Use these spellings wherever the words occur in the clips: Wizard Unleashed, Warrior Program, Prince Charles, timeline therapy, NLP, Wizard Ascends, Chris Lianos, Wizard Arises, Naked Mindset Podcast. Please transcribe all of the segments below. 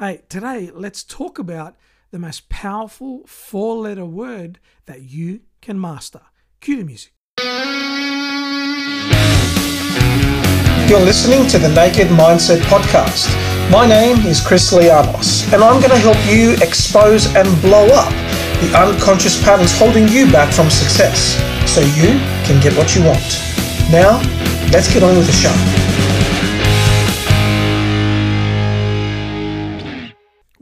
Hey, today, let's talk about the most powerful 4-letter word that you can master. Cue the music. You're listening to the Naked Mindset Podcast. My name is Chris Lianos, and I'm going to help you expose and blow up the unconscious patterns holding you back from success so you can get what you want. Now, let's get on with the show.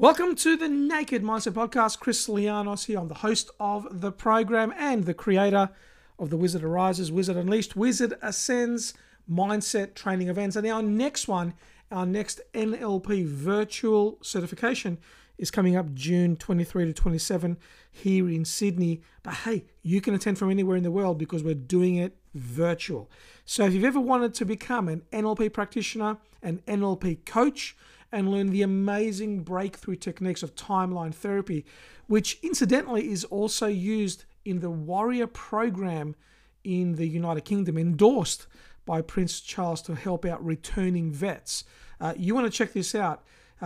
Welcome to the Naked Mindset Podcast. Chris Lianos here. I'm the host of the program and the creator of the Wizard Arises, Wizard Unleashed, Wizard Ascends mindset training events. And our next NLP virtual certification is coming up June 23 to 27 here in Sydney. But hey, you can attend from anywhere in the world because we're doing it virtual. So if you've ever wanted to become an NLP practitioner, an NLP coach, and learn the amazing breakthrough techniques of timeline therapy, which incidentally is also used in the Warrior Program in the United Kingdom, endorsed by Prince Charles to help out returning vets. You want to check this out,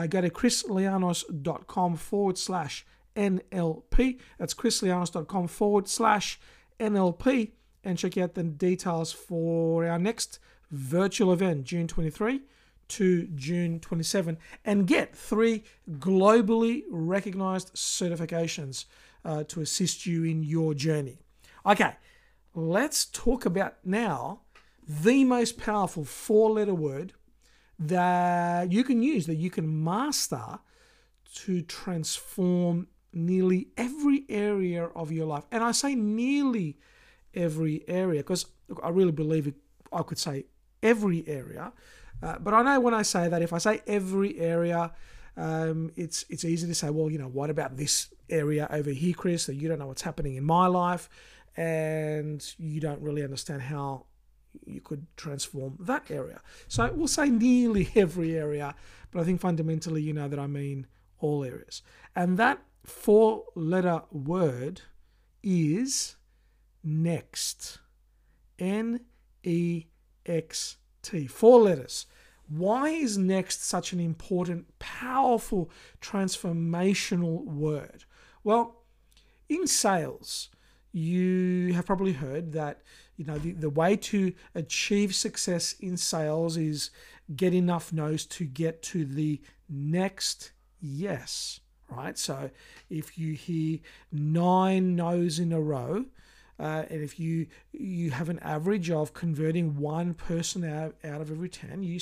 go to chrislianos.com/NLP. That's chrislianos.com/NLP and check out the details for our next virtual event, June 23. To June 27, and get 3 globally recognized certifications to assist you in your journey. Okay, let's talk about now the most powerful 4-letter word that you can use, that you can master to transform nearly every area of your life. And I say nearly every area because I really believe it, I could say every area. But I know when I say that, if I say every area, it's easy to say, well, you know, what about this area over here, Chris? So you don't know what's happening in my life, and you don't really understand how you could transform that area. So we'll say nearly every area, but I think fundamentally, you know that I mean all areas. And that 4-letter word is next. NEXT. 4 letters. Why is next such an important, powerful, transformational word? Well, in sales, you have probably heard that, you know, the way to achieve success in sales is get enough no's to get to the next yes, right? So if you hear 9 no's in a row, and if you have an average of converting 1 person out of every 10, you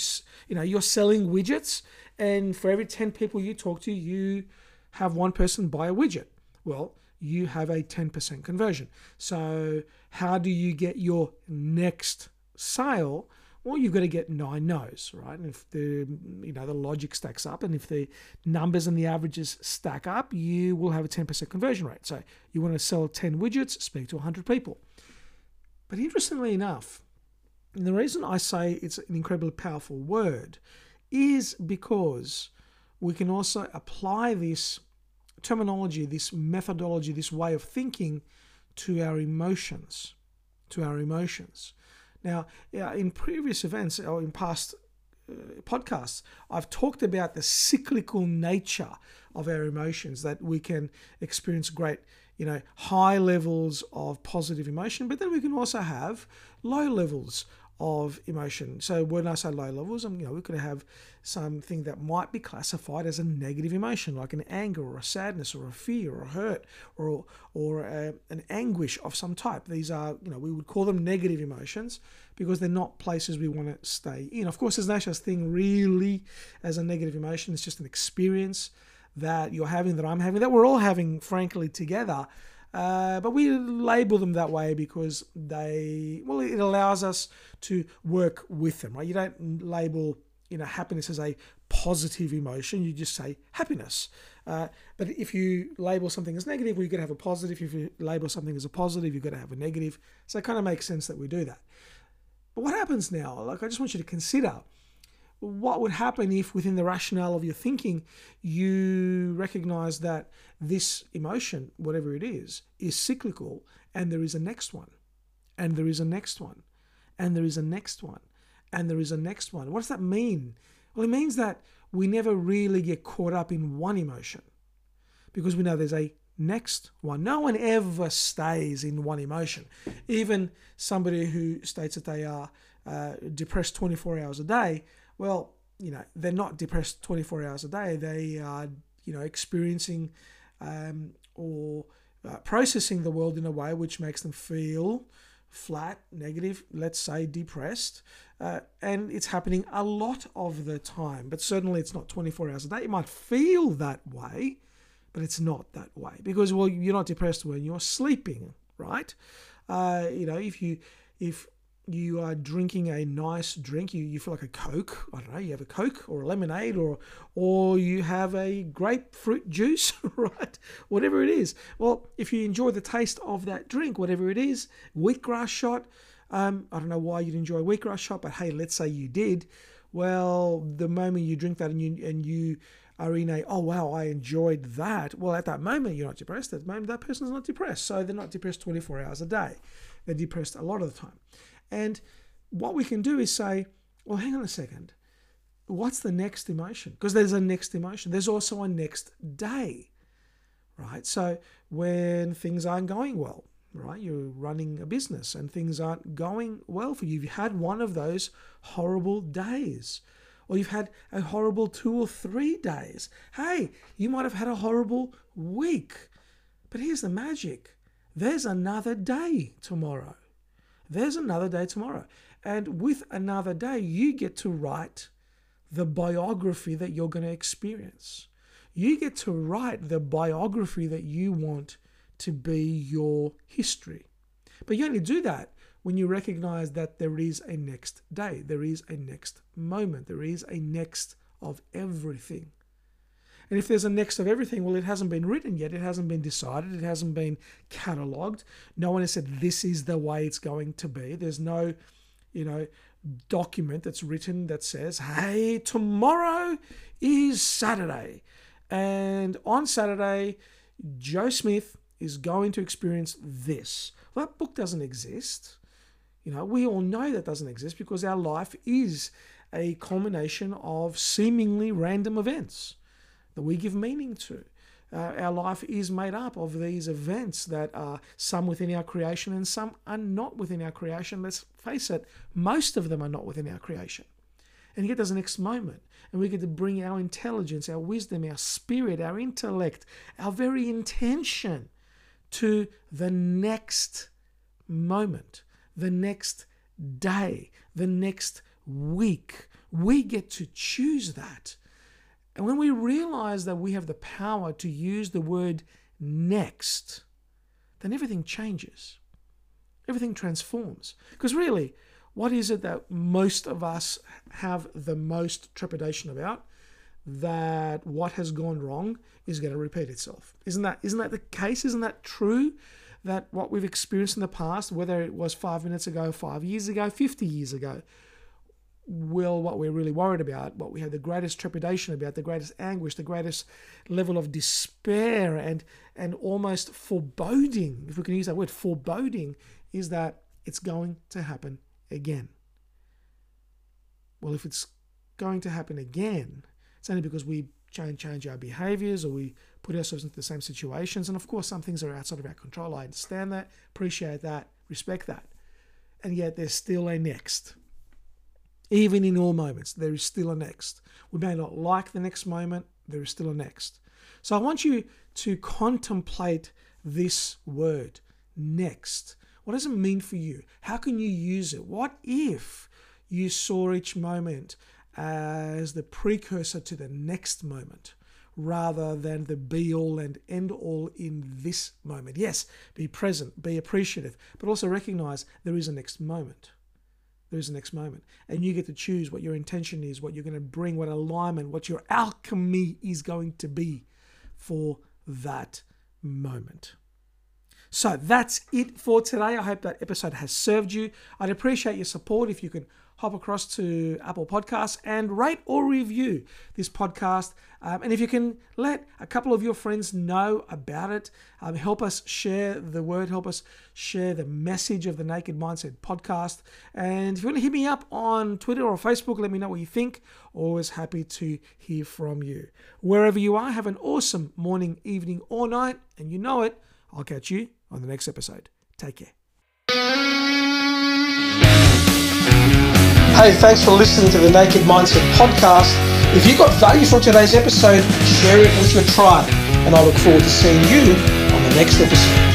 know, you're selling widgets, and for every 10 people you talk to, you have 1 person buy a widget. Well, you have a 10% conversion. So how do you get your next sale? Well, you've got to get 9 no's, right? And if the logic stacks up, and if the numbers and the averages stack up, you will have a 10% conversion rate. So you want to sell 10 widgets, speak to 100 people. But interestingly enough, and the reason I say it's an incredibly powerful word is because we can also apply this terminology, this methodology, this way of thinking to our emotions, Now, in previous events or in past podcasts, I've talked about the cyclical nature of our emotions, that we can experience great, you know, high levels of positive emotion, but then we can also have low levels of emotion. So when I say low levels, you know, we could have something that might be classified as a negative emotion, like an anger or a sadness or a fear or a hurt or an anguish of some type. These are, you know, we would call them negative emotions because they're not places we want to stay in. Of course, there's no such thing really as a negative emotion. It's just an experience that you're having, that I'm having, that we're all having, frankly, together. But we label them that way because it allows us to work with them, right? You don't label, you know, happiness as a positive emotion. You just say happiness. But if you label something as negative, well, you've got to have a positive. If you label something as a positive, you've got to have a negative. So it kind of makes sense that we do that. But what happens now? Like, I just want you to consider what would happen if within the rationale of your thinking, you recognize that this emotion, whatever it is cyclical, and there is a next one, and there is a next one, and there is a next one, and there is a next one. What does that mean? Well, it means that we never really get caught up in one emotion because we know there's a next one. No one ever stays in one emotion. Even somebody who states that they are depressed 24 hours a day, well, you know, they're not depressed 24 hours a day. They are, you know, experiencing or processing the world in a way which makes them feel flat, negative, let's say depressed. And it's happening a lot of the time, but certainly it's not 24 hours a day. It might feel that way, but it's not that way because, well, you're not depressed when you're sleeping, right? You know, if you are drinking a nice drink, you feel like a Coke, I don't know, you have a Coke or a lemonade or you have a grapefruit juice, right? Whatever it is. Well, if you enjoy the taste of that drink, whatever it is, wheatgrass shot, I don't know why you'd enjoy wheatgrass shot, but hey, let's say you did. Well, the moment you drink that and you are in a, oh, wow, I enjoyed that. Well, at that moment, you're not depressed. At that moment, that person's not depressed. So they're not depressed 24 hours a day. They're depressed a lot of the time. And what we can do is say, well, hang on a second. What's the next emotion? Because there's a next emotion. There's also a next day, right? So when things aren't going well, right? You're running a business and things aren't going well for you. You've had one of those horrible days or you've had a horrible 2 or 3 days. Hey, you might have had a horrible week. But here's the magic. There's another day tomorrow. There's another day tomorrow. And with another day, you get to write the biography that you're going to experience. You get to write the biography that you want to be your history. But you only do that when you recognize that there is a next day, there is a next moment, there is a next of everything. And if there's a next of everything, well, it hasn't been written yet. It hasn't been decided. It hasn't been catalogued. No one has said, this is the way it's going to be. There's no, you know, document that's written that says, hey, tomorrow is Saturday. And on Saturday, Joe Smith is going to experience this. Well, that book doesn't exist. You know, we all know that doesn't exist because our life is a culmination of seemingly random events that we give meaning to. Our life is made up of these events that are some within our creation and some are not within our creation. Let's face it, most of them are not within our creation. And yet there's the next moment. And we get to bring our intelligence, our wisdom, our spirit, our intellect, our very intention to the next moment, the next day, the next week. We get to choose that. And when we realize that we have the power to use the word next, then everything changes. Everything transforms. Because really, what is it that most of us have the most trepidation about? That what has gone wrong is going to repeat itself. Isn't that the case? Isn't that true? That what we've experienced in the past, whether it was 5 minutes ago, 5 years ago, 50 years ago, well, what we're really worried about, what we have the greatest trepidation about, the greatest anguish, the greatest level of despair and almost foreboding, if we can use that word, foreboding, is that it's going to happen again. Well, if it's going to happen again, it's only because we change our behaviors or we put ourselves into the same situations. And of course, some things are outside of our control. I understand that, appreciate that, respect that. And yet there's still a next. Even in all moments, there is still a next. We may not like the next moment, there is still a next. So I want you to contemplate this word, next. What does it mean for you? How can you use it? What if you saw each moment as the precursor to the next moment, rather than the be-all and end-all in this moment? Yes, be present, be appreciative, but also recognize there is a next moment. There's the next moment. And you get to choose what your intention is, what you're going to bring, what alignment, what your alchemy is going to be for that moment. So that's it for today. I hope that episode has served you. I'd appreciate your support if you can hop across to Apple Podcasts and rate or review this podcast. And if you can let a couple of your friends know about it, help us share the word, help us share the message of the Naked Mindset podcast. And if you want to hit me up on Twitter or Facebook, let me know what you think. Always happy to hear from you. Wherever you are, have an awesome morning, evening, or night. And you know it, I'll catch you on the next episode. Take care. Hey, thanks for listening to the Naked Mindset podcast. If you got value from today's episode, share it with your tribe. And I look forward to seeing you on the next episode.